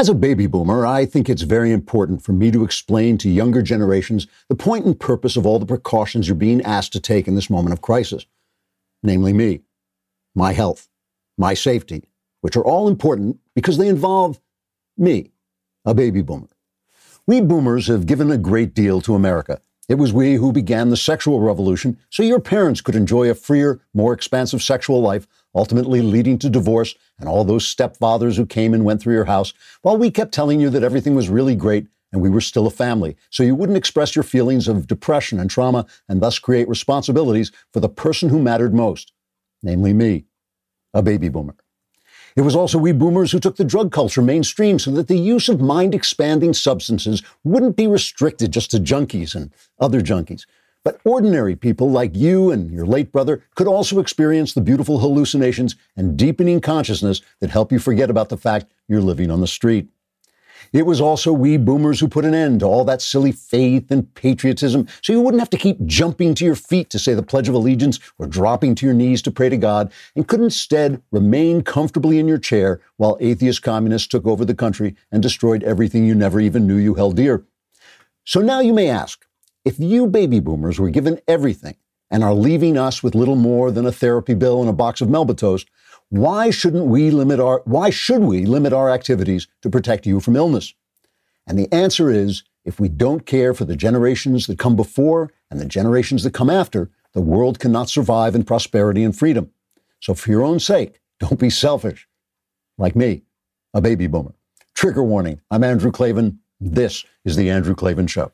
As a baby boomer, I think it's very important for me to explain to younger generations the point and purpose of all the precautions you're being asked to take in this moment of crisis. Namely me, my health, my safety, which are all important because they involve me, a baby boomer. We boomers have given a great deal to America. It was we who began the sexual revolution so your parents could enjoy a freer, more expansive sexual life, ultimately leading to divorce and all those stepfathers who came and went through your house, while we kept telling you that everything was really great and we were still a family, so you wouldn't express your feelings of depression and trauma and thus create responsibilities for the person who mattered most, namely me, a baby boomer. It was also we boomers who took the drug culture mainstream so that the use of mind-expanding substances wouldn't be restricted just to junkies and other junkies. But ordinary people like you and your late brother could also experience the beautiful hallucinations and deepening consciousness that help you forget about the fact you're living on the street. It was also we boomers who put an end to all that silly faith and patriotism so you wouldn't have to keep jumping to your feet to say the Pledge of Allegiance or dropping to your knees to pray to God, and could instead remain comfortably in your chair while atheist communists took over the country and destroyed everything you never even knew you held dear. So now you may ask, if you baby boomers were given everything and are leaving us with little more than a therapy bill and a box of Melba toast, Why should we limit our activities to protect you from illness? And the answer is, if we don't care for the generations that come before and the generations that come after, the world cannot survive in prosperity and freedom. So for your own sake, don't be selfish. Like me, a baby boomer. Trigger warning, I'm Andrew Klavan. This is The Andrew Klavan Show.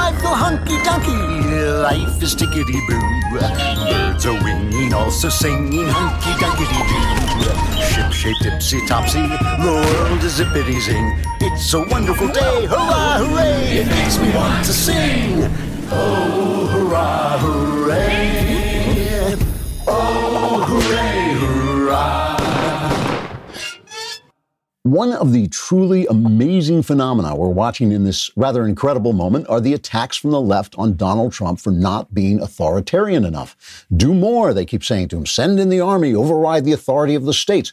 I feel hunky-dunky, life is tickety-boo. Birds are winging, also singing, hunky-dunky-doo. Ship-shaped, dipsy-topsy, the world is zippity-zing. It's a wonderful day, hurrah, hooray! It makes me want to sing. Oh, hurrah, hooray! Oh, hooray, hurrah! One of the truly amazing phenomena we're watching in this rather incredible moment are the attacks from the left on Donald Trump for not being authoritarian enough. Do more, they keep saying to him. Send in the army, override the authority of the states.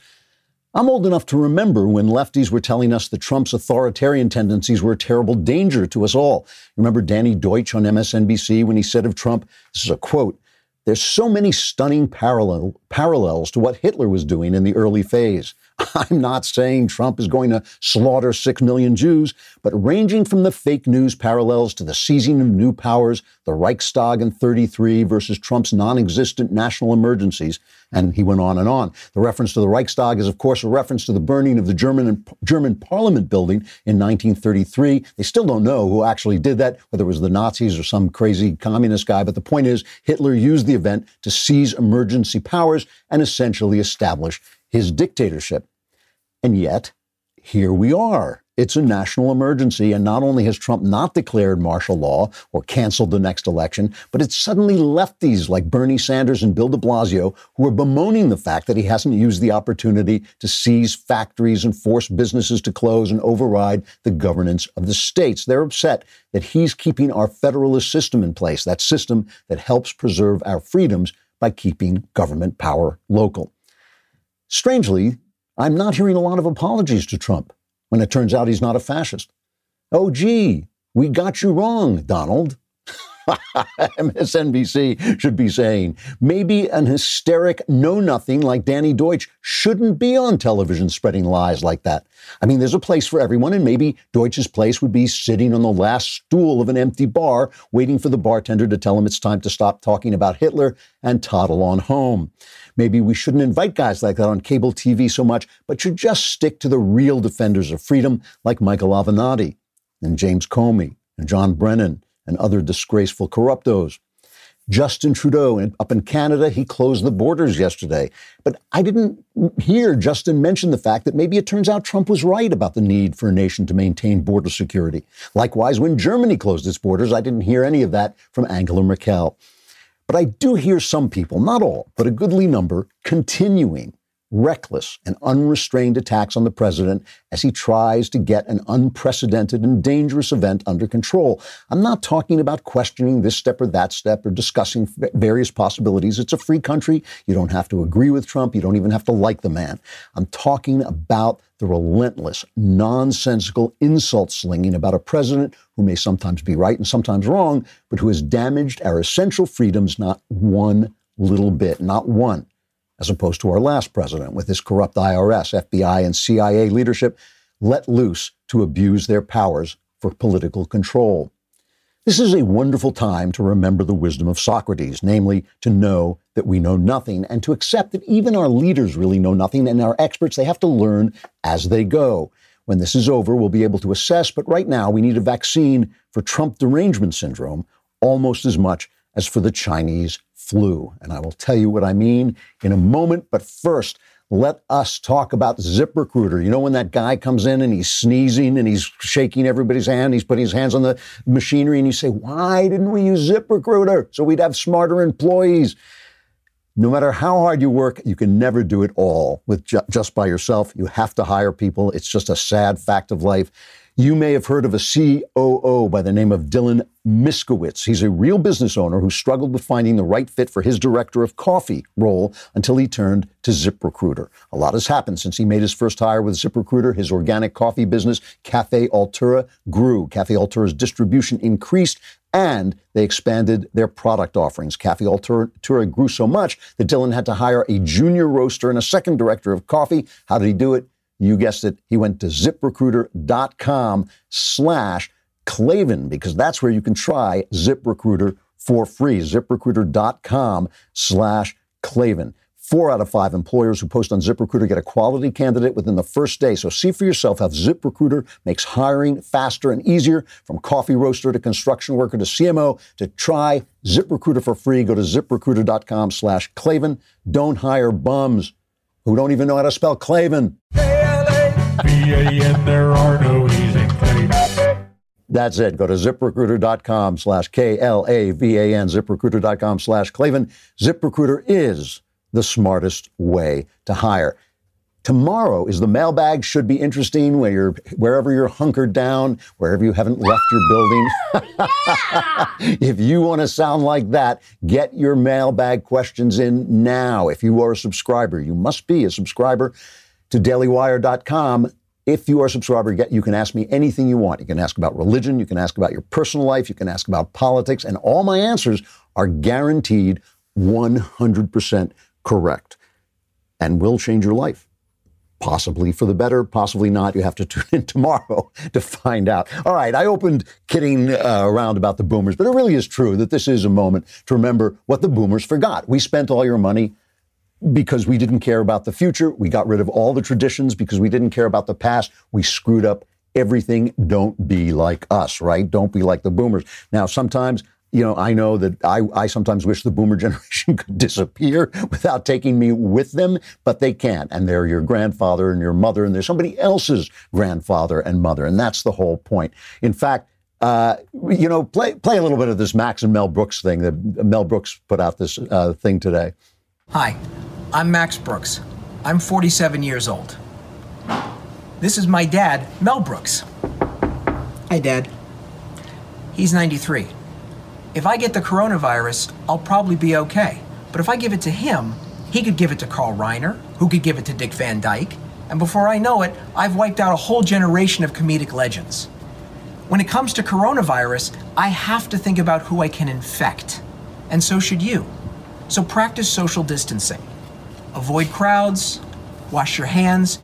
I'm old enough to remember when lefties were telling us that Trump's authoritarian tendencies were a terrible danger to us all. Remember Danny Deutsch on MSNBC when he said of Trump, this is a quote, "There's so many stunning parallels to what Hitler was doing in the early phase. I'm not saying Trump is going to slaughter 6 million Jews, but ranging from the fake news parallels to the seizing of new powers, the Reichstag in 1933 versus Trump's non-existent national emergencies," and he went on and on. The reference to the Reichstag is, of course, a reference to the burning of the German Parliament building in 1933. They still don't know who actually did that, whether it was the Nazis or some crazy communist guy, but the point is Hitler used the event to seize emergency powers and essentially establish his dictatorship. And yet, here we are. It's a national emergency, and not only has Trump not declared martial law or canceled the next election, but it's suddenly lefties like Bernie Sanders and Bill de Blasio who are bemoaning the fact that he hasn't used the opportunity to seize factories and force businesses to close and override the governance of the states. They're upset that he's keeping our federalist system in place, that system that helps preserve our freedoms by keeping government power local. Strangely, I'm not hearing a lot of apologies to Trump when it turns out he's not a fascist. "Oh, gee, we got you wrong, Donald." MSNBC should be saying, maybe an hysteric know-nothing like Danny Deutsch shouldn't be on television spreading lies like that. I mean, there's a place for everyone, and maybe Deutsch's place would be sitting on the last stool of an empty bar, waiting for the bartender to tell him it's time to stop talking about Hitler and toddle on home. Maybe we shouldn't invite guys like that on cable TV so much, but should just stick to the real defenders of freedom like Michael Avenatti and James Comey and John Brennan and other disgraceful corruptos. Justin Trudeau up in Canada, he closed the borders yesterday. But I didn't hear Justin mention the fact that maybe it turns out Trump was right about the need for a nation to maintain border security. Likewise, when Germany closed its borders, I didn't hear any of that from Angela Merkel. But I do hear some people, not all, but a goodly number, continuing reckless and unrestrained attacks on the president as he tries to get an unprecedented and dangerous event under control. I'm not talking about questioning this step or that step or discussing various possibilities. It's a free country. You don't have to agree with Trump. You don't even have to like the man. I'm talking about the relentless, nonsensical insult slinging about a president who may sometimes be right and sometimes wrong, but who has damaged our essential freedoms not one little bit, not one. As opposed to our last president with his corrupt IRS, FBI, and CIA leadership let loose to abuse their powers for political control. This is a wonderful time to remember the wisdom of Socrates, namely to know that we know nothing and to accept that even our leaders really know nothing and our experts, they have to learn as they go. When this is over, we'll be able to assess, but right now we need a vaccine for Trump derangement syndrome almost as much as for the Chinese flu. And I will tell you what I mean in a moment. But first, let us talk about ZipRecruiter. You know, when that guy comes in and he's sneezing and he's shaking everybody's hand, he's putting his hands on the machinery and you say, why didn't we use ZipRecruiter so we'd have smarter employees? No matter how hard you work, you can never do it all with just by yourself. You have to hire people. It's just a sad fact of life. You may have heard of a COO by the name of Dylan Miskowitz. He's a real business owner who struggled with finding the right fit for his director of coffee role until he turned to ZipRecruiter. A lot has happened since he made his first hire with ZipRecruiter. His organic coffee business, Cafe Altura, grew. Cafe Altura's distribution increased, and they expanded their product offerings. Cafe Altura grew so much that Dylan had to hire a junior roaster and a second director of coffee. How did he do it? You guessed it. He went to ZipRecruiter.com/Klavan, because that's where you can try ZipRecruiter for free. ZipRecruiter.com/Klavan. 4 out of 5 employers who post on ZipRecruiter get a quality candidate within the first day. So see for yourself how ZipRecruiter makes hiring faster and easier. From coffee roaster to construction worker to CMO, to try ZipRecruiter for free. Go to ZipRecruiter.com/Klavan. Don't hire bums who don't even know how to spell Klavan. There are no easy things. That's it. Go to ZipRecruiter.com/KLAVAN, ZipRecruiter.com/Klavan. ZipRecruiter is the smartest way to hire. Tomorrow is the mailbag. Should be interesting wherever you're hunkered down, wherever you haven't left your building. Yeah! If you want to sound like that, get your mailbag questions in now. If you are a subscriber, you must be a subscriber to dailywire.com. If you are a subscriber, you can ask me anything you want. You can ask about religion. You can ask about your personal life. You can ask about politics. And all my answers are guaranteed 100% correct and will change your life. Possibly for the better, possibly not. You have to tune in tomorrow to find out. All right, I opened kidding around about the boomers, but it really is true that this is a moment to remember what the boomers forgot. We spent all your money because we didn't care about the future. We got rid of all the traditions because we didn't care about the past. We screwed up everything. Don't be like us, right? Don't be like the boomers. Now, sometimes, you know, I know that I sometimes wish the boomer generation could disappear without taking me with them, but they can't. And they're your grandfather and your mother, and they're somebody else's grandfather and mother. And that's the whole point. In fact, you know, play a little bit of this Max and Mel Brooks thing that Mel Brooks put out this thing today. Hi, I'm Max Brooks. I'm 47 years old. This is my dad, Mel Brooks. Hi, Dad. He's 93. If I get the coronavirus, I'll probably be okay. But if I give it to him, he could give it to Carl Reiner, who could give it to Dick Van Dyke. And before I know it, I've wiped out a whole generation of comedic legends. When it comes to coronavirus, I have to think about who I can infect. And so should you. So practice social distancing. Avoid crowds. Wash your hands.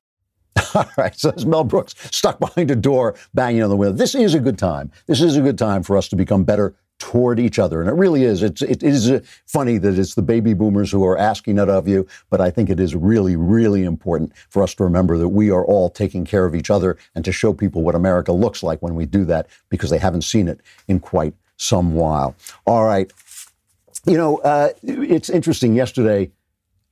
All right. So that's Mel Brooks stuck behind a door, banging on the window. This is a good time. This is a good time for us to become better toward each other. And it really is. It is funny that it's the baby boomers who are asking it of you. But I think it is really, really important for us to remember that we are all taking care of each other and to show people what America looks like when we do that, because they haven't seen it in quite some while. All right. You know, it's interesting. Yesterday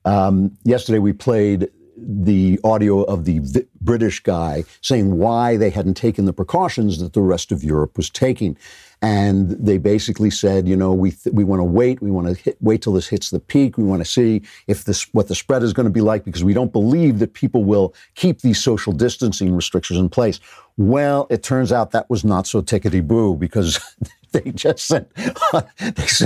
we played the audio of the British guy saying why they hadn't taken the precautions that the rest of Europe was taking. And they basically said, you know, we want to wait. We want to wait till this hits the peak. We want to see if this what the spread is going to be like, because we don't believe that people will keep these social distancing restrictions in place. Well, it turns out that was not so tickety-boo, because they just sent a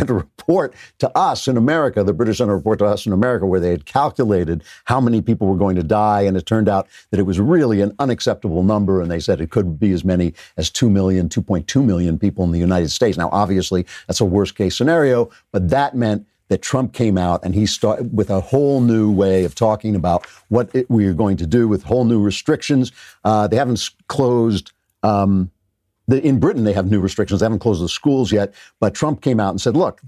report to us in America. The British sent a report to us in America where they had calculated how many people were going to die, and it turned out that it was really an unacceptable number, and they said it could be as many as 2 million, 2.2 million people in the United States. Now, obviously, that's a worst-case scenario, but that meant that Trump came out and he started with a whole new way of talking about what we are going to do with whole new restrictions. They haven't closed... in Britain, they have new restrictions. They haven't closed the schools yet. But Trump came out and said, look,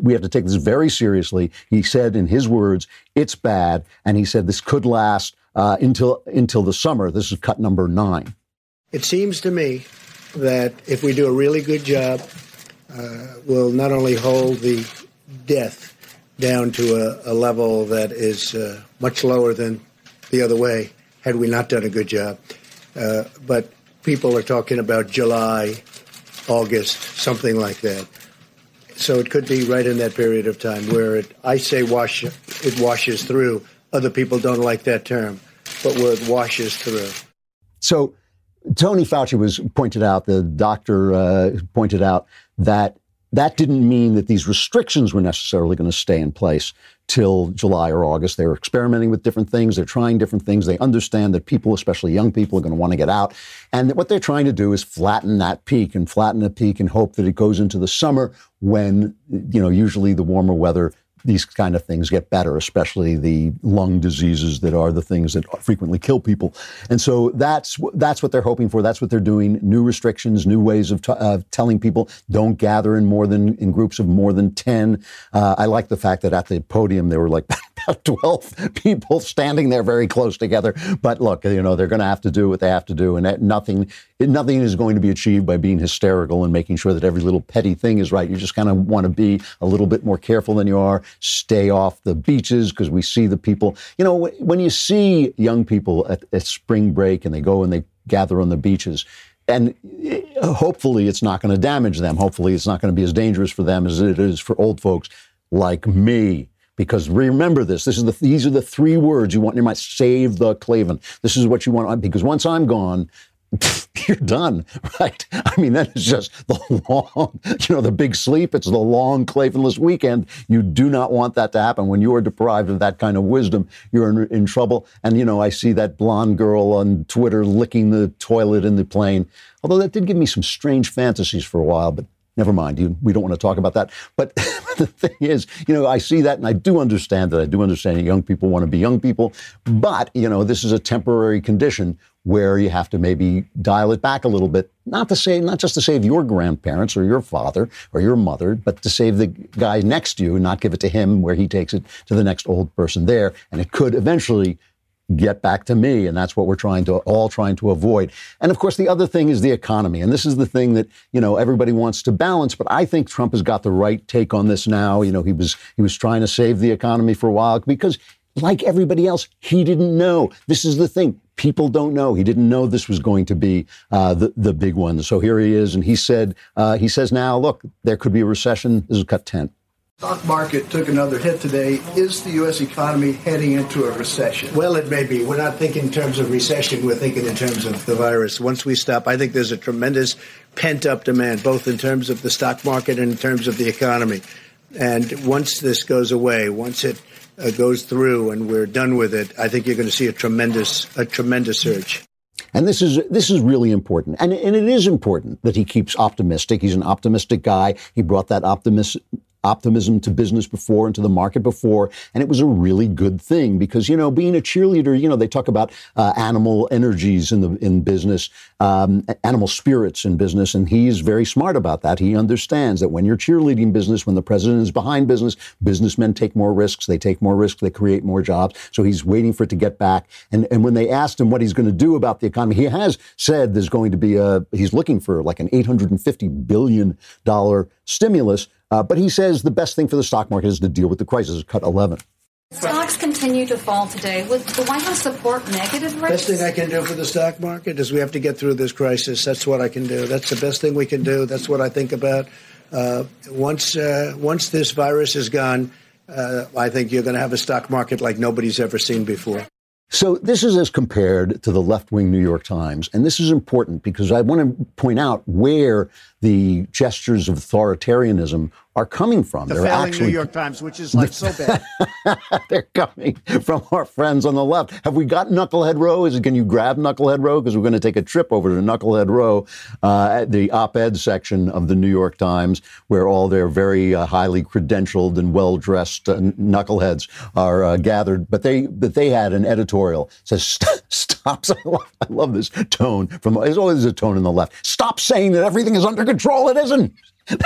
we have to take this very seriously. He said, in his words, it's bad. And he said this could last until the summer. This is cut number 9. It seems to me that if we do a really good job, we'll not only hold the death down to a level that is much lower than the other way, had we not done a good job, but people are talking about July, August, something like that. So it could be right in that period of time where it washes through. Other people don't like that term, but where it washes through. So Tony Fauci pointed out that that didn't mean that these restrictions were necessarily going to stay in place till July or August. They're experimenting with different things. They're trying different things. They understand that people, especially young people, are going to want to get out. And what they're trying to do is flatten the peak and hope that it goes into the summer when, you know, usually the warmer weather, these kind of things get better, especially the lung diseases that are the things that frequently kill people. And so that's what they're hoping for. That's what they're doing. New restrictions, new ways of telling people don't gather in groups of more than 10. I like the fact that at the podium there were like about 12 people standing there very close together. But look, you know, they're going to have to do what they have to do, and that nothing is going to be achieved by being hysterical and making sure that every little petty thing is right. You just kind of want to be a little bit more careful than you are. Stay off the beaches, because we see the people. You know, when you see young people at spring break and they go and they gather on the beaches, and hopefully it's not going to damage them. Hopefully it's not going to be as dangerous for them as it is for old folks like me. Because remember this, these are the 3 words you want in your mind. Save the Klavan. This is what you want, because once I'm gone, you're done, right? I mean, that is just the big sleep. It's the long Klavanless weekend. You do not want that to happen. When you are deprived of that kind of wisdom, you're in trouble. And, you know, I see that blonde girl on Twitter licking the toilet in the plane. Although that did give me some strange fantasies for a while, but never mind. We don't want to talk about that. But the thing is, you know, I see that and I do understand that. I do understand that young people want to be young people. But, you know, this is a temporary condition where you have to maybe dial it back a little bit, not just to save your grandparents or your father or your mother, but to save the guy next to you and not give it to him where he takes it to the next old person there. And it could eventually get back to me. And that's what we're all trying to avoid. And of course, the other thing is the economy. And this is the thing that, you know, everybody wants to balance. But I think Trump has got the right take on this now. You know, he was trying to save the economy for a while because, like everybody else, he didn't know. This is the thing. People don't know. He didn't know this was going to be the big one. So here he is. And he says now, look, there could be a recession. This is cut 10. Stock market took another hit today. Is the U.S. economy heading into a recession? Well, it may be. We're not thinking in terms of recession. We're thinking in terms of the virus. Once we stop, I think there's a tremendous pent-up demand, both in terms of the stock market and in terms of the economy. And once this goes away, once it goes through and we're done with it, I think you're going to see a tremendous surge. And this is really important. And it is important that he keeps optimistic. He's an optimistic guy. He brought that optimism to business before and to the market before. And it was a really good thing because, you know, being a cheerleader, you know, they talk about animal energies in business, animal spirits in business. And he is very smart about that. He understands that when you're cheerleading business, when the president is behind business, businessmen take more risks. They take more risks. They create more jobs. So he's waiting for it to get back. And when they asked him what he's going to do about the economy, he has said there's going to be he's looking for like an $850 billion stimulus. But he says the best thing for the stock market is to deal with the crisis. Cut 11. Stocks continue to fall today. Would the White House support negative rates? Best thing I can do for the stock market is we have to get through this crisis. That's what I can do. That's the best thing we can do. That's what I think about. Once this virus is gone, I think you're going to have a stock market like nobody's ever seen before. So this is as compared to the left-wing New York Times. And this is important because I want to point out where the gestures of authoritarianism are coming from. The failing New York Times, which is like so bad. They're coming from our friends on the left. Have we got Knucklehead Row? Can you grab Knucklehead Row? Because we're going to take a trip over to Knucklehead Row, the op-ed section of the New York Times, where all their very highly credentialed and well-dressed knuckleheads are gathered. But they had an editorial. It says, stop. I love this tone. There's always a tone on the left. Stop saying that everything is under control. It isn't.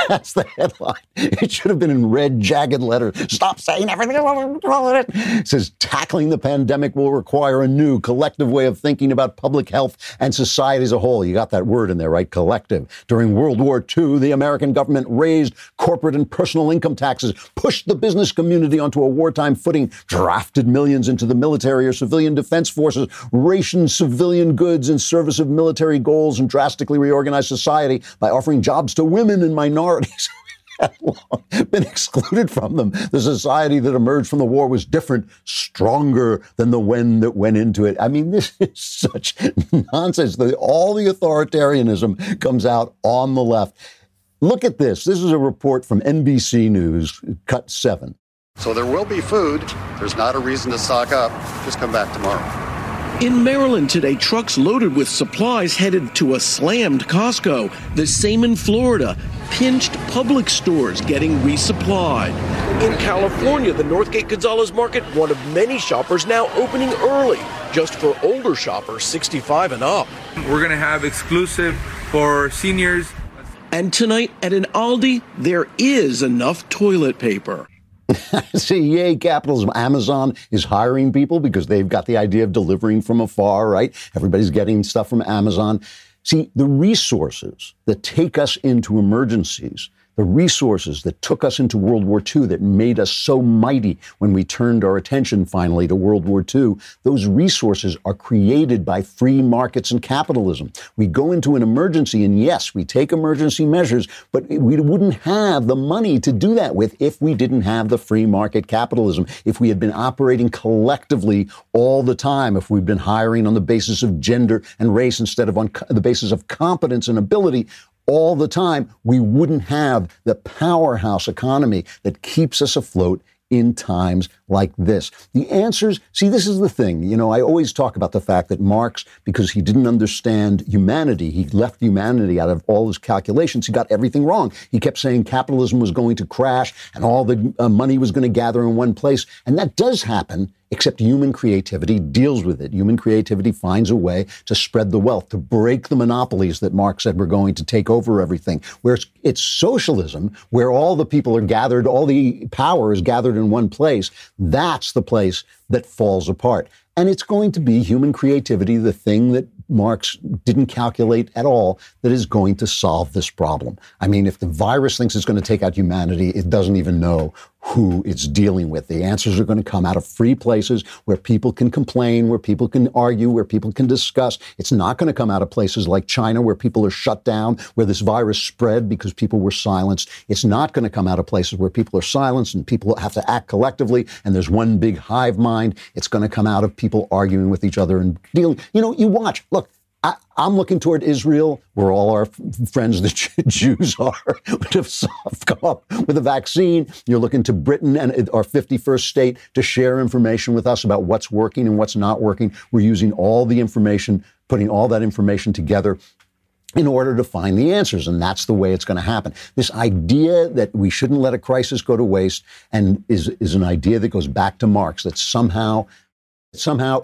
That's the headline. It should have been in red, jagged letters. Stop saying everything. It says, tackling the pandemic will require a new collective way of thinking about public health and society as a whole. You got that word in there, right? Collective. During World War II, the American government raised corporate and personal income taxes, pushed the business community onto a wartime footing, drafted millions into the military or civilian defense forces, rationed civilian goods in service of military goals, and drastically reorganized society by offering jobs to women and minorities had long been excluded from them. The society that emerged from the war was different, stronger than the one that went into it. I mean, this is such nonsense. All the authoritarianism comes out on the left. Look at this. This is a report from NBC News, Cut 7. So there will be food. There's not a reason to stock up. Just come back tomorrow. In Maryland today, trucks loaded with supplies headed to a slammed Costco. The same in Florida, pinched public stores getting resupplied. In California, the Northgate Gonzalez Market, one of many shoppers now opening early, just for older shoppers 65 and up. We're going to have exclusive for seniors. And tonight at an Aldi, there is enough toilet paper. See, yay, capitalism. Amazon is hiring people because they've got the idea of delivering from afar, right? Everybody's getting stuff from Amazon. See, the resources that take us into emergencies, the resources that took us into World War II, that made us so mighty when we turned our attention finally to World War II, those resources are created by free markets and capitalism. We go into an emergency, and yes, we take emergency measures, but we wouldn't have the money to do that with if we didn't have the free market capitalism, if we had been operating collectively all the time, if we'd been hiring on the basis of gender and race instead of on the basis of competence and ability. All the time, we wouldn't have the powerhouse economy that keeps us afloat in times like this. The answers, see, this is the thing. You know, I always talk about the fact that Marx, because he didn't understand humanity, he left humanity out of all his calculations. He got everything wrong. He kept saying capitalism was going to crash and all the money was going to gather in one place. And that does happen. Except human creativity deals with it. Human creativity finds a way to spread the wealth, to break the monopolies that Marx said were going to take over everything. Where it's socialism, where all the people are gathered, all the power is gathered in one place, that's the place that falls apart. And it's going to be human creativity, the thing that Marx didn't calculate at all, that is going to solve this problem. I mean, if the virus thinks it's going to take out humanity, it doesn't even know who it's dealing with. The answers are going to come out of free places where people can complain, where people can argue, where people can discuss. It's not going to come out of places like China where people are shut down, where this virus spread because people were silenced. It's not going to come out of places where people are silenced and people have to act collectively and there's one big hive mind. It's going to come out of people arguing with each other and dealing. You know, you watch. Look, I'm looking toward Israel, where all our friends, the Jews, are, to come up with a vaccine. You're looking to Britain and our 51st state to share information with us about what's working and what's not working. We're using all the information, putting all that information together in order to find the answers. And that's the way it's going to happen. This idea that we shouldn't let a crisis go to waste and is an idea that goes back to Marx, that somehow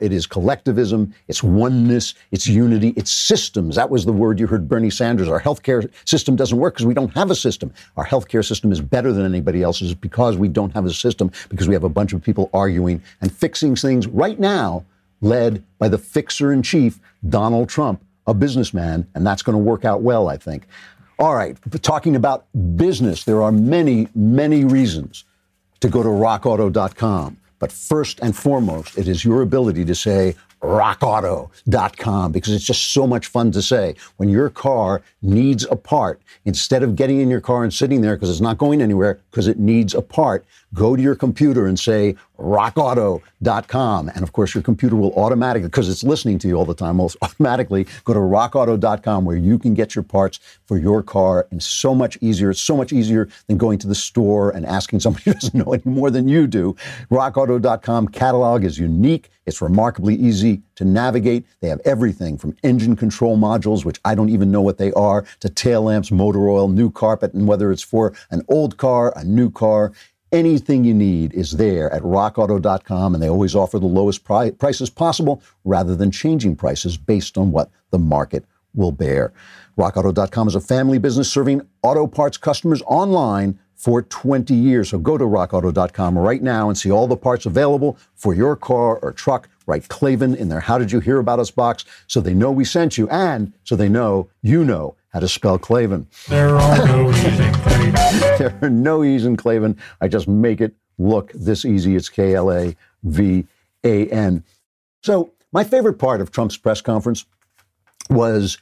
it is collectivism, it's oneness, it's unity, it's systems. That was the word you heard Bernie Sanders. Our healthcare system doesn't work because we don't have a system. Our healthcare system is better than anybody else's because we don't have a system, because we have a bunch of people arguing and fixing things right now, led by the fixer-in-chief, Donald Trump, a businessman, and that's going to work out well, I think. All right, talking about business, there are many, many reasons to go to rockauto.com. But first and foremost, it is your ability to say rockauto.com, because it's just so much fun to say. When your car needs a part, instead of getting in your car and sitting there because it's not going anywhere, because it needs a part, go to your computer and say rockauto.com. And of course, your computer will automatically, because it's listening to you all the time, will automatically go to rockauto.com, where you can get your parts for your car. And so much easier. It's so much easier than going to the store and asking somebody who doesn't know any more than you do. Rockauto.com catalog is unique. It's remarkably easy to navigate. They have everything from engine control modules, which I don't even know what they are, to tail lamps, motor oil, new carpet, and whether it's for an old car, a new car, anything you need is there at rockauto.com, and they always offer the lowest prices possible rather than changing prices based on what the market will bear. Rockauto.com is a family business serving auto parts customers online for 20 years. So go to rockauto.com right now and see all the parts available for your car or truck. Write Klavan in their How Did You Hear About Us box so they know we sent you, and so they know you know how to spell Klavan. There are no e's in Klavan. There are no e's in Klavan. I just make it look this easy. It's Klavan. So my favorite part of Trump's press conference was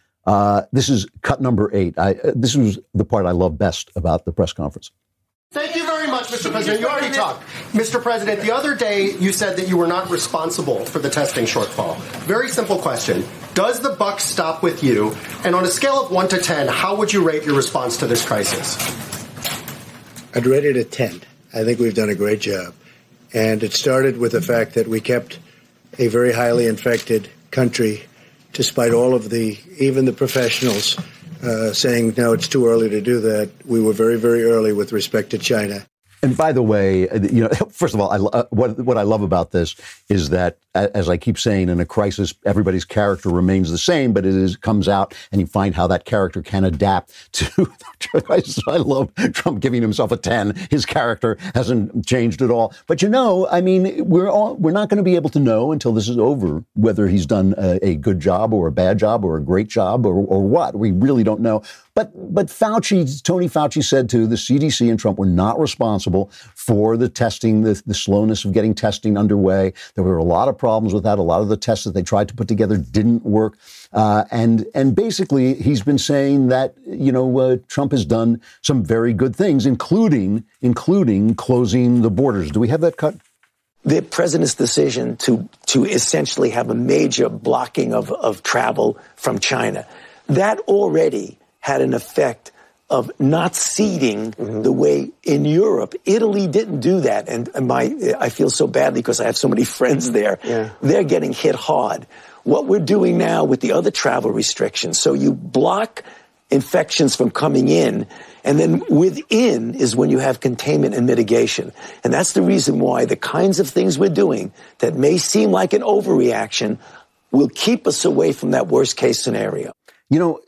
this is cut number 8. This was the part I love best about the press conference. Thank you very much, Mr. President. You already talked. Mr. President, the other day you said that you were not responsible for the testing shortfall. Very simple question. Does the buck stop with you? And on a scale of 1 to 10, how would you rate your response to this crisis? I'd rate it a 10. I think we've done a great job. And it started with the fact that we kept a very highly infected country, despite all of the, even the professionals, saying, no, it's too early to do that. We were very, very early with respect to China. And by the way, you know, first of all, what I love about this is that, as I keep saying, in a crisis, everybody's character remains the same, but it comes out and you find how that character can adapt to the crisis. I love Trump giving himself a 10. His character hasn't changed at all. But, you know, I mean, we're not going to be able to know until this is over whether he's done a good job or a bad job or a great job or what. We really don't know. But Fauci, Tony Fauci said too, the CDC and Trump were not responsible for the testing, the slowness of getting testing underway. There were a lot of problems with that. A lot of the tests that they tried to put together didn't work. And basically, he's been saying that, you know, Trump has done some very good things, including closing the borders. Do we have that cut? The president's decision to essentially have a major blocking of travel from China, that already had an effect of not ceding the way in Europe. Italy didn't do that. And I feel so badly because I have so many friends there. Yeah. They're getting hit hard. What we're doing now with the other travel restrictions, so you block infections from coming in, and then within is when you have containment and mitigation. And that's the reason why the kinds of things we're doing that may seem like an overreaction will keep us away from that worst case scenario. You know,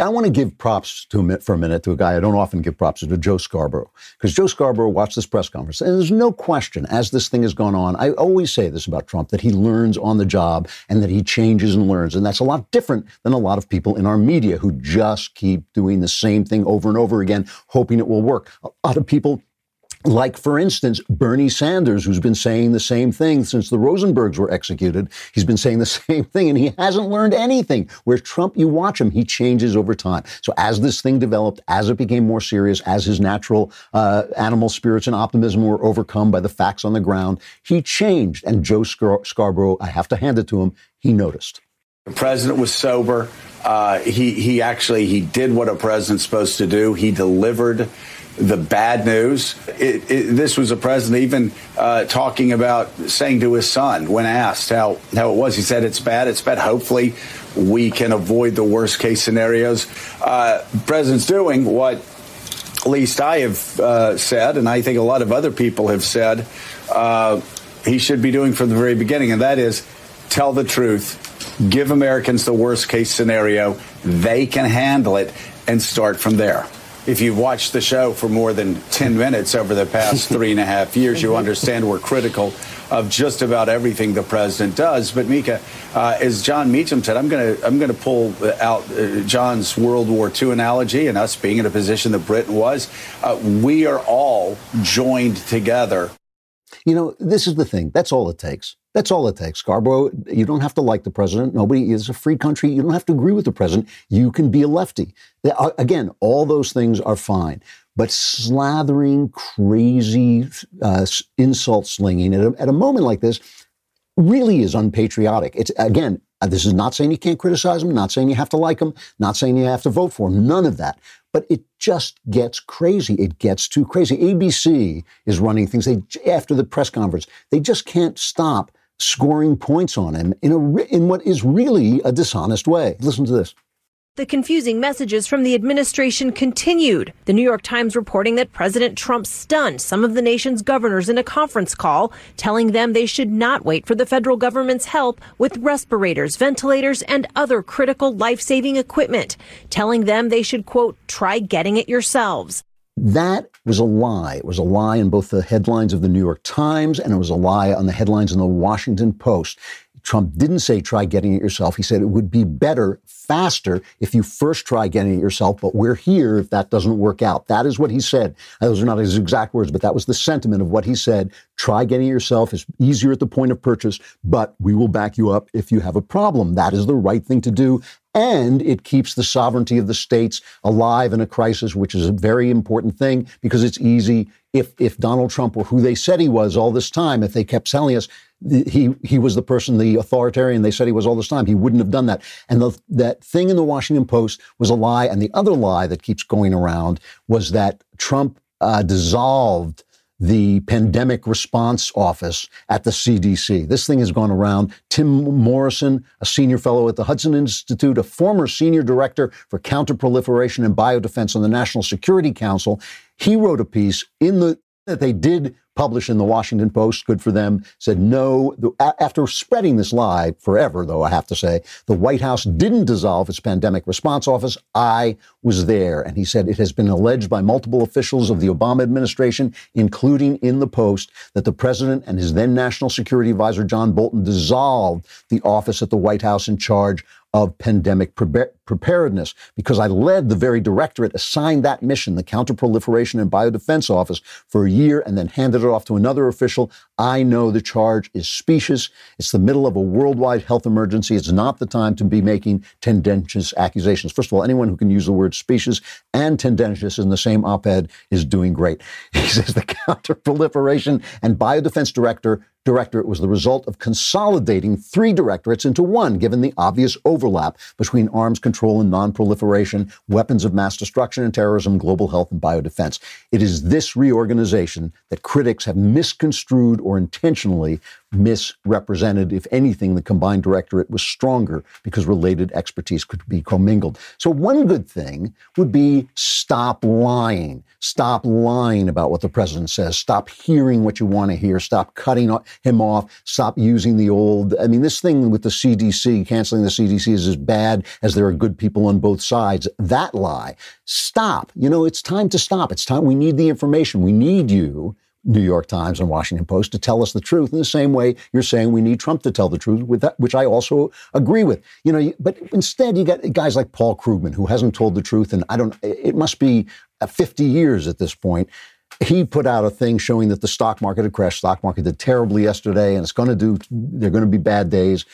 I want to give props for a minute to a guy I don't often give props to, Joe Scarborough, because Joe Scarborough watched this press conference. And there's no question, as this thing has gone on, I always say this about Trump, that he learns on the job and that he changes and learns. And that's a lot different than a lot of people in our media who just keep doing the same thing over and over again, hoping it will work. A lot of people, like, for instance, Bernie Sanders, who's been saying the same thing since the Rosenbergs were executed. He's been saying the same thing, and he hasn't learned anything. Where Trump, you watch him, he changes over time. So as this thing developed, as it became more serious, as his natural animal spirits and optimism were overcome by the facts on the ground, he changed. And Joe Scarborough, I have to hand it to him, he noticed. The president was sober. He did what a president's supposed to do. He delivered the bad news. This was a president even talking about saying to his son, when asked how it was, he said, it's bad. Hopefully we can avoid the worst case scenarios. The president's doing what at least I have said, and I think a lot of other people have said, he should be doing from the very beginning. And that is tell the truth, give Americans the worst case scenario. They can handle it and start from there. If you've watched the show for more than 10 minutes over the past 3.5 years, you understand we're critical of just about everything the president does. But, Mika, as John Meacham said, I'm going to pull out John's World War II analogy and us being in a position that Britain was. We are all joined together. You know, this is the thing. That's all it takes. That's all it takes, Scarborough. You don't have to like the president. Nobody is a free country. You don't have to agree with the president. You can be a lefty. Again, all those things are fine. But slathering, crazy insult slinging at a moment like this really is unpatriotic. It's, again, this is not saying you can't criticize him, not saying you have to like him, not saying you have to vote for him, none of that. But it just gets crazy. It gets too crazy. ABC is running things. After the press conference, they just can't stop scoring points on him in what is really a dishonest way. Listen to this. The confusing messages from the administration continued. The New York Times reporting that President Trump stunned some of the nation's governors in a conference call, telling them they should not wait for the federal government's help with respirators, ventilators, and other critical life-saving equipment, telling them they should, quote, try getting it yourselves. That was a lie. It was a lie in both the headlines of the New York Times and it was a lie on the headlines in the Washington Post. Trump didn't say try getting it yourself. He said it would be better, faster, if you first try getting it yourself, but we're here if that doesn't work out. That is what he said. Those are not his exact words, but that was the sentiment of what he said. Try getting it yourself. It's easier at the point of purchase, but we will back you up if you have a problem. That is the right thing to do. And it keeps the sovereignty of the states alive in a crisis, which is a very important thing because it's easy. If Donald Trump were who they said he was all this time, if they kept telling us he was the person, the authoritarian they said he was all this time, he wouldn't have done that. And that thing in the Washington Post was a lie. And the other lie that keeps going around was that Trump dissolved the pandemic response office at the CDC. This thing has gone around. Tim Morrison, a senior fellow at the Hudson Institute, a former senior director for counterproliferation and biodefense on the National Security Council, he wrote a piece in the that they did publish in the Washington Post, good for them, said no. After spreading this lie forever, though, I have to say, the White House didn't dissolve its pandemic response office. I was there. And he said it has been alleged by multiple officials of the Obama administration, including in the Post, that the president and his then National Security Advisor John Bolton dissolved the office at the White House in charge of pandemic preparedness, because I led the very directorate assigned that mission, the Counterproliferation and Biodefense Office, for a year and then handed it off to another official. I know the charge is specious. It's the middle of a worldwide health emergency. It's not the time to be making tendentious accusations. First of all, anyone who can use the word specious and tendentious in the same op-ed is doing great. He says the Counterproliferation and Biodefense Directorate was the result of consolidating three directorates into one, given the obvious overlap between arms control and nonproliferation, weapons of mass destruction and terrorism, global health and biodefense. It is this reorganization that critics have misconstrued or intentionally misrepresented. If anything, the combined directorate was stronger because related expertise could be commingled. So one good thing would be stop lying. Stop lying about what the president says. Stop hearing what you want to hear. Stop cutting him off. Stop using the old. I mean, this thing with the CDC, canceling the CDC is as bad as there are good people on both sides. That lie. Stop. You know, it's time to stop. It's time. We need the information. We need you, New York Times and Washington Post, to tell us the truth in the same way you're saying we need Trump to tell the truth, with that, which I also agree with. You know, but instead you got guys like Paul Krugman, who hasn't told the truth, and it must be 50 years at this point. He put out a thing showing that the stock market had crashed. Stock market did terribly yesterday, and they're going to be bad days.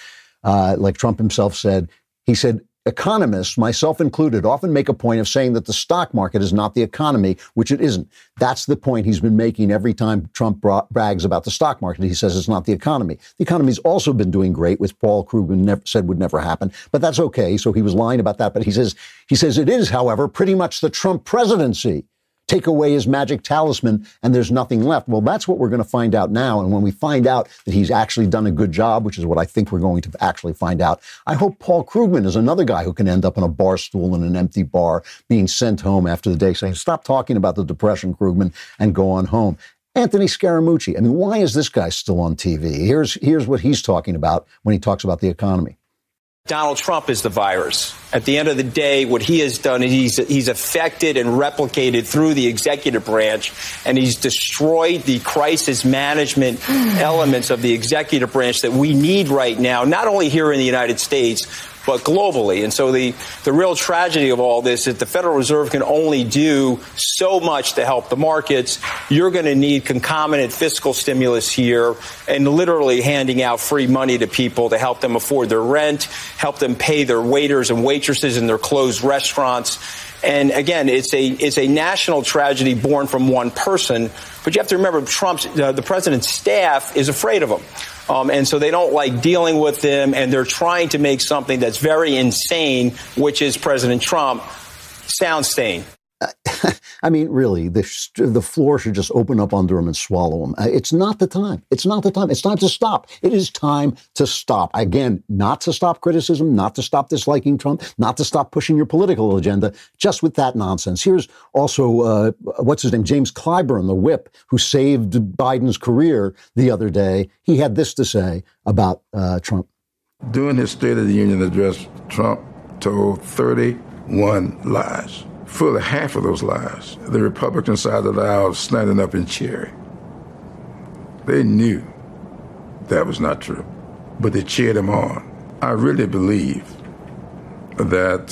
Like Trump himself said, he said, economists, myself included, often make a point of saying that the stock market is not the economy, which it isn't. That's the point he's been making every time Trump brags about the stock market. He says it's not the economy. The economy's also been doing great, which Paul Krugman said would never happen, but that's okay. So he was lying about that. But he says it is, however, pretty much the Trump presidency. Take away his magic talisman and there's nothing left. Well, that's what we're going to find out now. And when we find out that he's actually done a good job, which is what I think we're going to actually find out, I hope Paul Krugman is another guy who can end up on a bar stool in an empty bar being sent home after the day saying, stop talking about the Depression, Krugman, and go on home. Anthony Scaramucci. I mean, why is this guy still on TV? Here's what he's talking about when he talks about the economy. Donald Trump is the virus. At the end of the day, what he has done is he's affected and replicated through the executive branch, and he's destroyed the crisis management elements of the executive branch that we need right now, not only here in the United States, but globally. And so the real tragedy of all this is the Federal Reserve can only do so much to help the markets. You're going to need concomitant fiscal stimulus here and literally handing out free money to people to help them afford their rent, help them pay their waiters and waitresses in their closed restaurants. And again, it's a national tragedy born from one person. But you have to remember, the president's staff is afraid of him. And so they don't like dealing with them. And they're trying to make something that's very insane, which is President Trump, sound sane. I mean, really, the floor should just open up under him and swallow him. It's not the time. It's not the time. It's time to stop. It is time to stop. Again, not to stop criticism, not to stop disliking Trump, not to stop pushing your political agenda, just with that nonsense. Here's also, what's his name, James Clyburn, the whip, who saved Biden's career the other day. He had this to say about Trump. During his State of the Union address, Trump told 31 lies. Fully half of those lies, the Republican side of the aisle standing up and cheering. They knew that was not true, but they cheered him on. I really believe that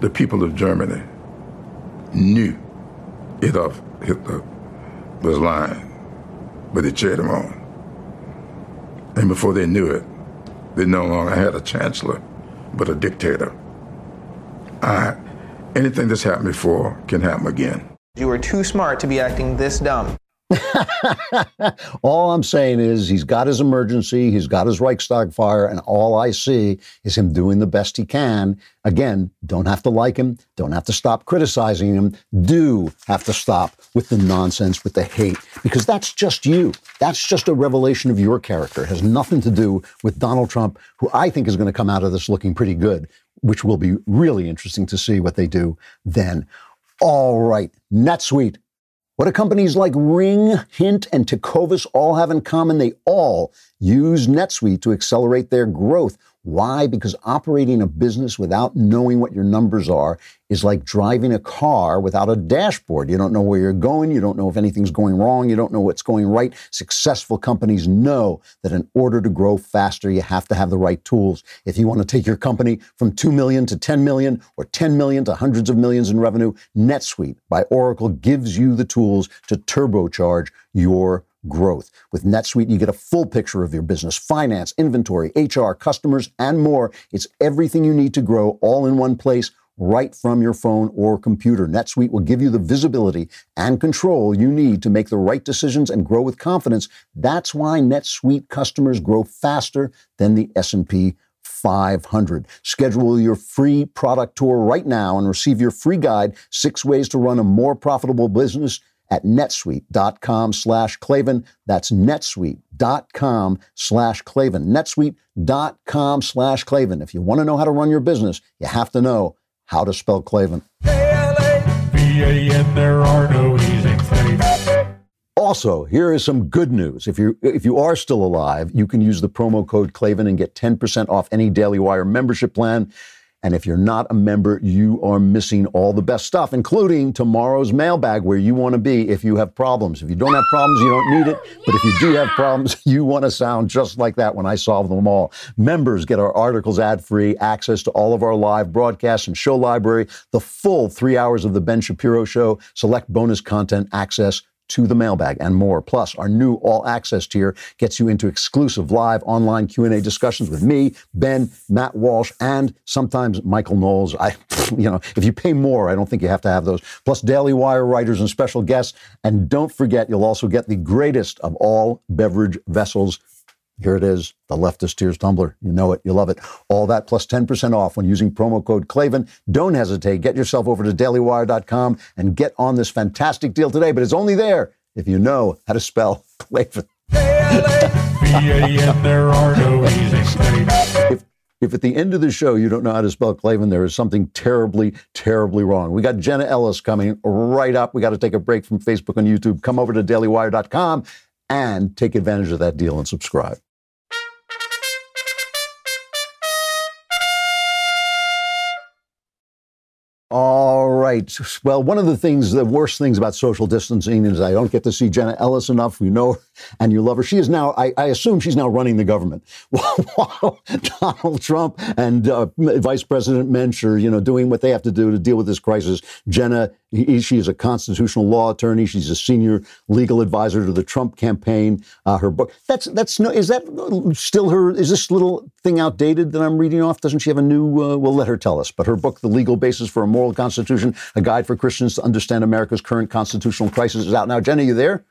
the people of Germany knew Adolf Hitler was lying, but they cheered him on. And before they knew it, they no longer had a chancellor, but a dictator. Anything that's happened before can happen again. You were too smart to be acting this dumb. All I'm saying is he's got his emergency, he's got his Reichstag fire, and all I see is him doing the best he can. Again, don't have to like him, don't have to stop criticizing him, do have to stop with the nonsense, with the hate, because that's just you. That's just a revelation of your character. It has nothing to do with Donald Trump, who I think is going to come out of this looking pretty good, which will be really interesting to see what they do then. All right, NetSuite. What do companies like Ring, Hint, and Tecovas all have in common? They all use NetSuite to accelerate their growth. Why? Because operating a business without knowing what your numbers are is like driving a car without a dashboard. You don't know where you're going. You don't know if anything's going wrong. You don't know what's going right. Successful companies know that in order to grow faster, you have to have the right tools. If you want to take your company from 2 million to 10 million or 10 million to hundreds of millions in revenue, NetSuite by Oracle gives you the tools to turbocharge your growth. With NetSuite, you get a full picture of your business, finance, inventory, HR, customers, and more. It's everything you need to grow all in one place, right from your phone or computer. NetSuite will give you the visibility and control you need to make the right decisions and grow with confidence. That's why NetSuite customers grow faster than the S&P 500. Schedule your free product tour right now and receive your free guide, 6 Ways to Run a More Profitable Business, at netsuite.com/Klavan. That's netsuite.com/Klavan. netsuite.com/Klavan. If you want to know how to run your business, you have to know how to spell Klavan. K-L-A-V-A-N, there are no easy things. Also, here is some good news. If you are still alive, you can use the promo code Klavan and get 10% off any Daily Wire membership plan. And if you're not a member, you are missing all the best stuff, including tomorrow's mailbag, where you want to be if you have problems. If you don't have problems, you don't need it. But if you do have problems, you want to sound just like that when I solve them all. Members get our articles ad-free, access to all of our live broadcasts and show library, the full 3 hours of The Ben Shapiro Show, select bonus content, access to the mailbag and more. Plus, our new all-access tier gets you into exclusive live online Q&A discussions with me, Ben, Matt Walsh, and sometimes Michael Knowles. If you pay more, I don't think you have to have those. Plus, Daily Wire writers and special guests. And don't forget, you'll also get the greatest of all beverage vessels. Here it is, the Leftist Tears Tumbler. You know it. You love it. All that plus 10% off when using promo code Klavan. Don't hesitate. Get yourself over to dailywire.com and get on this fantastic deal today. But it's only there if you know how to spell Klavan. K-L-A-V-A-N, there are no easy things. If at the end of the show you don't know how to spell Klavan, there is something terribly, terribly wrong. We got Jenna Ellis coming right up. We got to take a break from Facebook and YouTube. Come over to dailywire.com and take advantage of that deal and subscribe. All right. right. Well, one of the things, the worst things about social distancing is I don't get to see Jenna Ellis enough. You know her and you love her. She is now, I assume she's now running the government. While Donald Trump and Vice President Mensch are, you know, doing what they have to do to deal with this crisis. Jenna, she is a constitutional law attorney. She's a senior legal advisor to the Trump campaign. Her book, is that still her, is this little thing outdated that I'm reading off? Doesn't she have a new, we'll let her tell us, but her book, The Legal Basis for a Moral Constitution, A Guide for Christians to Understand America's Current Constitutional Crisis is out now. Jenna, you there?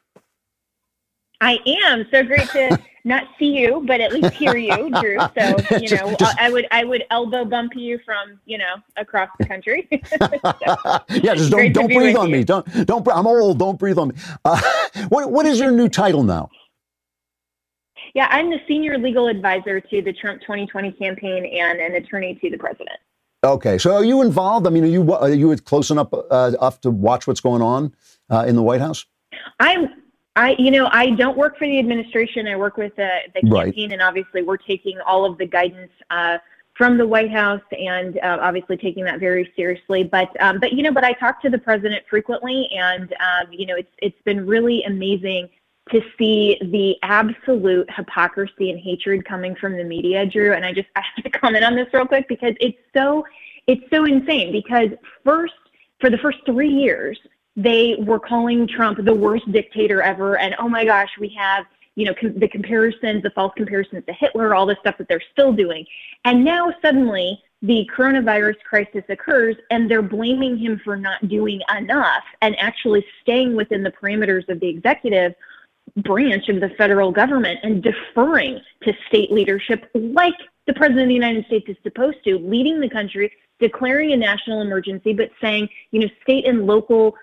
I am. So great to not see you, but at least hear you, Drew. So, you know, I would elbow bump you from, you know, across the country. Yeah, just don't breathe on me. Don't. I'm old. Don't breathe on me. What is your new title now? Yeah, I'm the senior legal advisor to the Trump 2020 campaign and an attorney to the president. Okay, so are you involved? I mean, are you close enough up to watch what's going on in the White House? I don't work for the administration. I work with the campaign, right. And obviously we're taking all of the guidance from the White House and obviously taking that very seriously. But I talk to the president frequently, and it's been really amazing to see the absolute hypocrisy and hatred coming from the media, Drew. And I have to comment on this real quick because it's so insane. Because for the first 3 years. They were calling Trump the worst dictator ever. And oh my gosh, we have, the comparisons, the false comparisons to Hitler, all this stuff that they're still doing. And now suddenly the coronavirus crisis occurs and they're blaming him for not doing enough and actually staying within the parameters of the executive branch of the federal government and deferring to state leadership like the president of the United States is supposed to, leading the country, declaring a national emergency, but saying, state and local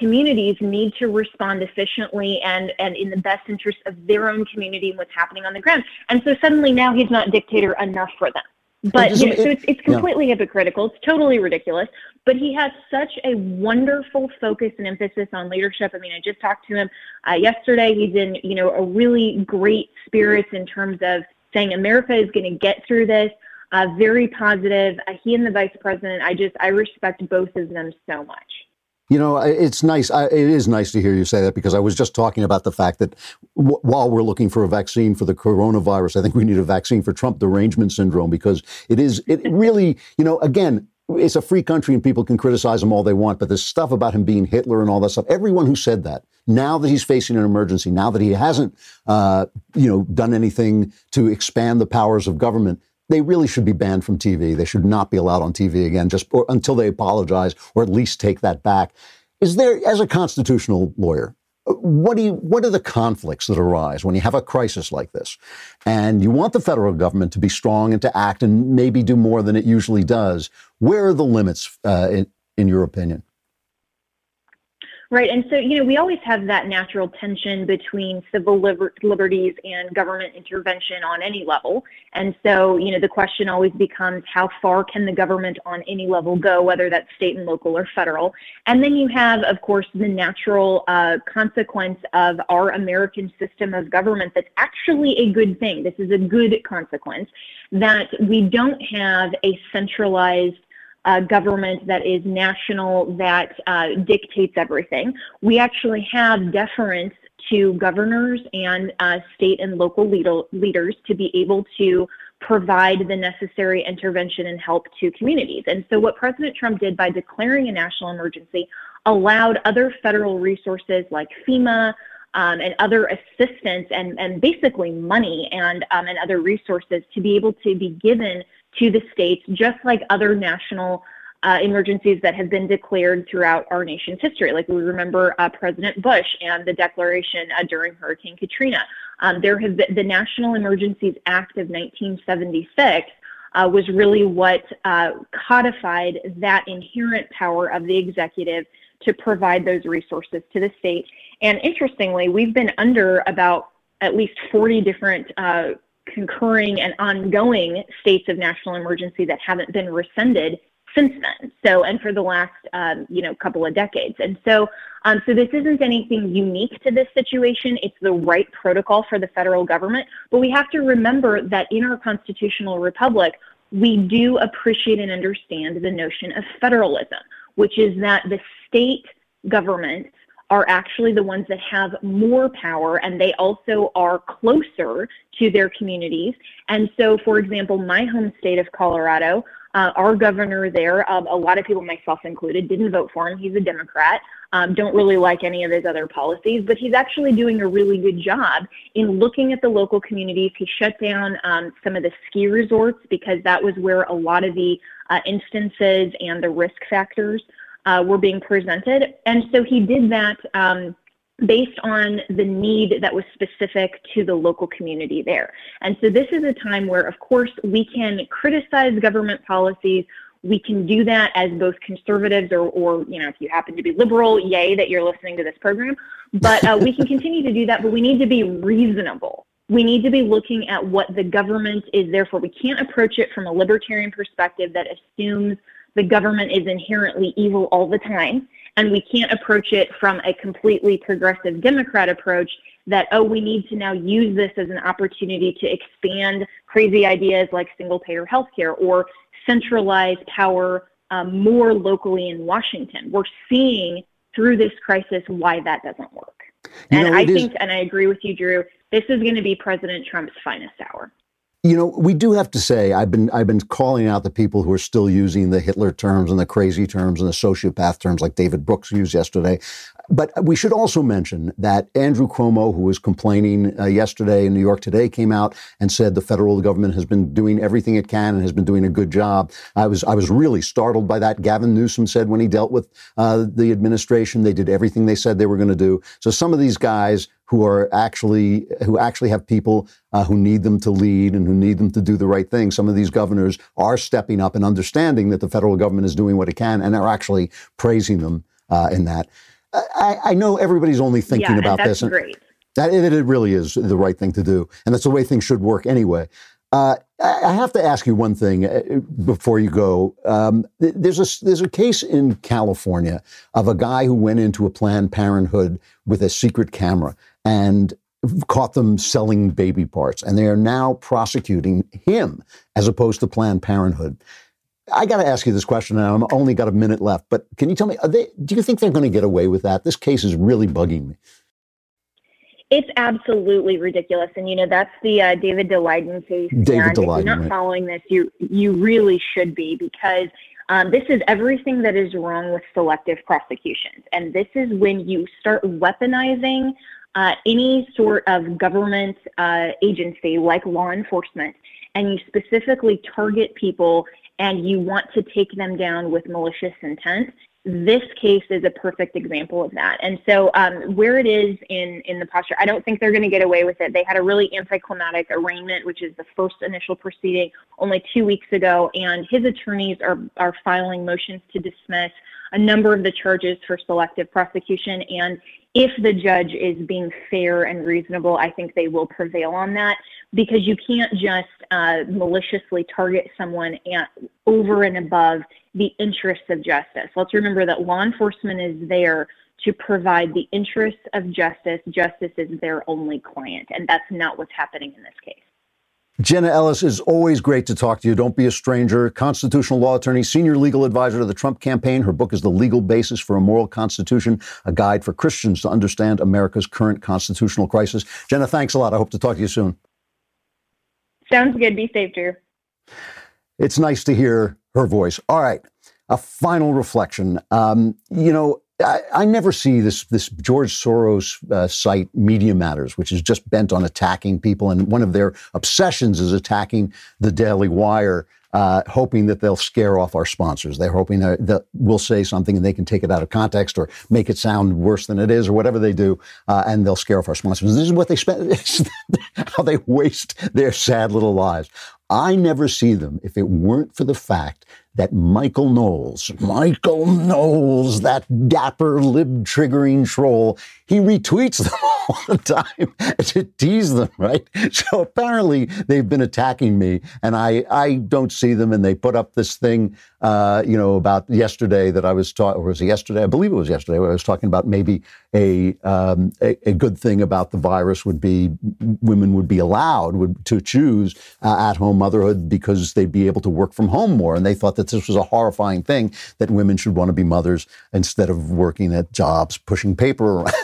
communities need to respond efficiently and in the best interest of their own community and what's happening on the ground. And so suddenly now he's not dictator enough for them. But so it's completely hypocritical. It's totally ridiculous. But he has such a wonderful focus and emphasis on leadership. I mean, I just talked to him yesterday. He's in, a really great spirits in terms of saying America is going to get through this. Very positive. He and the vice president, I respect both of them so much. It's nice. It is nice to hear you say that, because I was just talking about the fact that while we're looking for a vaccine for the coronavirus, I think we need a vaccine for Trump derangement syndrome, because it really, again, it's a free country and people can criticize him all they want. But this stuff about him being Hitler and all that stuff, everyone who said that, now that he's facing an emergency, now that he hasn't, done anything to expand the powers of government, they really should be banned from TV. They should not be allowed on TV again, until they apologize or at least take that back. Is there, as a constitutional lawyer, what are the conflicts that arise when you have a crisis like this? And you want the federal government to be strong and to act and maybe do more than it usually does. Where are the limits, in your opinion? Right. And so, we always have that natural tension between civil liberties and government intervention on any level. And so, the question always becomes, how far can the government on any level go, whether that's state and local or federal? And then you have, of course, the natural consequence of our American system of government that's actually a good thing. This is a good consequence, that we don't have a centralized government that is national, that dictates everything. We actually have deference to governors and state and local leaders to be able to provide the necessary intervention and help to communities. And so what President Trump did by declaring a national emergency allowed other federal resources like FEMA, and other assistance and basically money and other resources to be able to be given to the states, just like other national emergencies that have been declared throughout our nation's history. Like we remember President Bush and the declaration during Hurricane Katrina. There have been the National Emergencies Act of 1976 was really what codified that inherent power of the executive to provide those resources to the state. And interestingly, we've been under about at least 40 different concurring and ongoing states of national emergency that haven't been rescinded since then. So, and for the last, couple of decades. And so this isn't anything unique to this situation. It's the right protocol for the federal government. But we have to remember that in our constitutional republic, we do appreciate and understand the notion of federalism, which is that the state governments are actually the ones that have more power, and they also are closer to their communities. And so, for example, my home state of Colorado, our governor there, a lot of people, myself included, didn't vote for him. He's a Democrat. Don't really like any of his other policies, but he's actually doing a really good job in looking at the local communities. He shut down some of the ski resorts because that was where a lot of the instances and the risk factors were being presented. And so he did that based on the need that was specific to the local community there. And so this is a time where, of course, we can criticize government policies. We can do that as both conservatives or you know, if you happen to be liberal, yay that you're listening to this program. But we can continue to do that, but we need to be reasonable. We need to be looking at what the government is there for. We can't approach it from a libertarian perspective that assumes the government is inherently evil all the time, and we can't approach it from a completely progressive Democrat approach that, oh, we need to now use this as an opportunity to expand crazy ideas like single-payer healthcare or centralized power more locally in Washington. We're seeing through this crisis why that doesn't work. And I agree with you, Drew, this is going to be President Trump's finest hour. You know, we do have to say, I've been calling out the people who are still using the Hitler terms and the crazy terms and the sociopath terms like David Brooks used yesterday. But we should also mention that Andrew Cuomo, who was complaining yesterday in New York Today, came out and said the federal government has been doing everything it can and has been doing a good job. I was really startled by that. Gavin Newsom said when he dealt with the administration, they did everything they said they were going to do. So some of these guys who actually have people who need them to lead and who need them to do the right thing. Some of these governors are stepping up and understanding that the federal government is doing what it can and are actually praising them in that. I know everybody's only thinking about this. Yeah, that's great. That it really is the right thing to do. And that's the way things should work anyway. I have to ask you one thing before you go. There's a case in California of a guy who went into a Planned Parenthood with a secret camera and caught them selling baby parts. And they are now prosecuting him as opposed to Planned Parenthood. I got to ask you this question, and I'm only got a minute left, but can you tell me, do you think they're going to get away with that? This case is really bugging me. It's absolutely ridiculous. And, you know, that's the David Daleiden case. David Daleiden, if you're not following this, you really should be, because this is everything that is wrong with selective prosecutions. And this is when you start weaponizing any sort of government agency like law enforcement, and you specifically target people and you want to take them down with malicious intent. This case is a perfect example of that. And so where it is in the posture, I don't think they're going to get away with it. They had a really anticlimactic arraignment, which is the first initial proceeding only 2 weeks ago. And his attorneys are filing motions to dismiss a number of the charges for selective prosecution. And if the judge is being fair and reasonable, I think they will prevail on that, because you can't just maliciously target someone over and above the interests of justice. Let's remember that law enforcement is there to provide the interests of justice. Justice is their only client, and that's not what's happening in this case. Jenna Ellis, is always great to talk to you. Don't be a stranger. Constitutional law attorney, senior legal advisor to the Trump campaign. Her book is The Legal Basis for a Moral Constitution, a guide for Christians to understand America's current constitutional crisis. Jenna, thanks a lot. I hope to talk to you soon. Sounds good. Be safe, Drew. It's nice to hear her voice. All right. A final reflection. You know, I never see this George Soros site, Media Matters, which is just bent on attacking people. And one of their obsessions is attacking the Daily Wire, hoping that they'll scare off our sponsors. They're hoping that we'll say something and they can take it out of context or make it sound worse than it is or whatever they do, and they'll scare off our sponsors. This is what they spend, how they waste their sad little lives. I never see them if it weren't for the fact that Michael Knowles, that dapper lib-triggering troll, he retweets them all the time to tease them, right? So apparently they've been attacking me, and I don't see them, and they put up this thing, about yesterday that I was talking, or was it yesterday? I believe it was yesterday, where I was talking about maybe a good thing about the virus would be women would be allowed to choose at-home motherhood because they'd be able to work from home more, and they thought that that this was a horrifying thing, that women should want to be mothers instead of working at jobs, pushing paper around.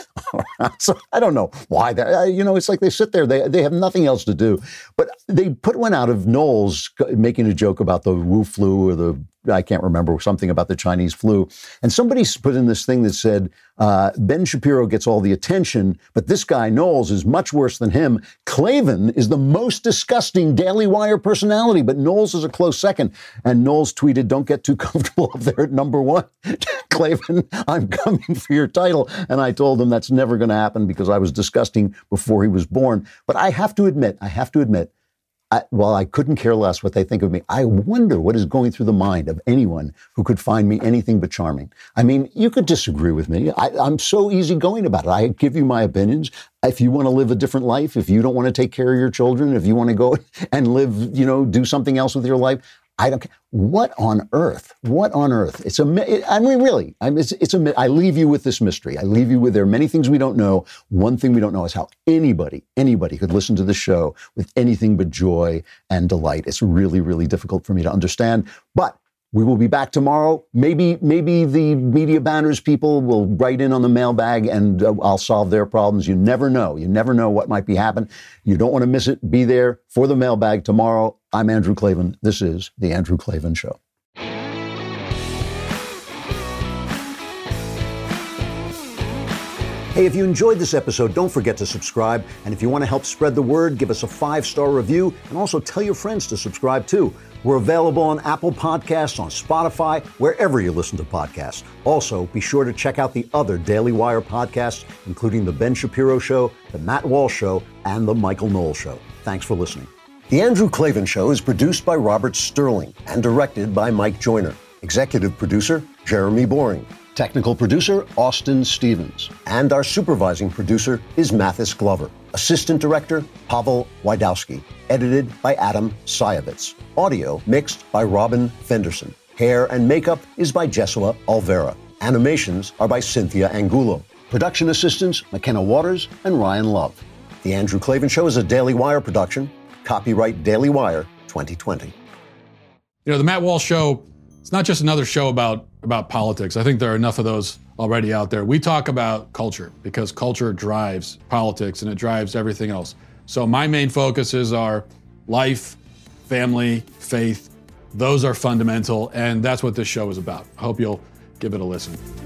So I don't know why that, you know, it's like they sit there, they have nothing else to do. But they put one out of Knowles making a joke about the Wu flu or the, I can't remember, something about the Chinese flu. And somebody put in this thing that said, Ben Shapiro gets all the attention, but this guy Knowles is much worse than him. Klavan is the most disgusting Daily Wire personality, but Knowles is a close second. And Knowles tweeted, "Don't get too comfortable up there at number one. Klavan, I'm coming for your title." And I told him that's never going to happen because I was disgusting before he was born. But I have to admit, I couldn't care less what they think of me. I wonder what is going through the mind of anyone who could find me anything but charming. I mean, you could disagree with me. I'm so easygoing about it. I give you my opinions. If you want to live a different life, if you don't want to take care of your children, if you want to go and live, you know, do something else with your life, I don't care. What on earth? I leave you with this mystery. I leave you with, there are many things we don't know. One thing we don't know is how anybody could listen to the show with anything but joy and delight. It's really, really difficult for me to understand. But we will be back tomorrow. Maybe the media banners people will write in on the mailbag and I'll solve their problems. You never know. You never know what might be happening. You don't want to miss it. Be there for the mailbag tomorrow. I'm Andrew Klavan. This is The Andrew Klavan Show. Hey, if you enjoyed this episode, don't forget to subscribe. And if you want to help spread the word, give us a 5-star review and also tell your friends to subscribe too. We're available on Apple Podcasts, on Spotify, wherever you listen to podcasts. Also, be sure to check out the other Daily Wire podcasts, including The Ben Shapiro Show, The Matt Walsh Show, and The Michael Knowles Show. Thanks for listening. The Andrew Klavan Show is produced by Robert Sterling and directed by Mike Joyner. Executive producer, Jeremy Boring. Technical producer, Austin Stevens. And our supervising producer is Mathis Glover. Assistant director, Pavel Wydowski. Edited by Adam Sayevitz. Audio mixed by Robin Fenderson. Hair and makeup is by Jesua Alvera. Animations are by Cynthia Angulo. Production assistants, McKenna Waters and Ryan Love. The Andrew Klavan Show is a Daily Wire production. Copyright Daily Wire 2020. You know, the Matt Walsh Show, it's not just another show about politics. I think there are enough of those already out there. We talk about culture because culture drives politics and it drives everything else. So my main focuses are life, family, faith. Those are fundamental, and that's what this show is about. I hope you'll give it a listen.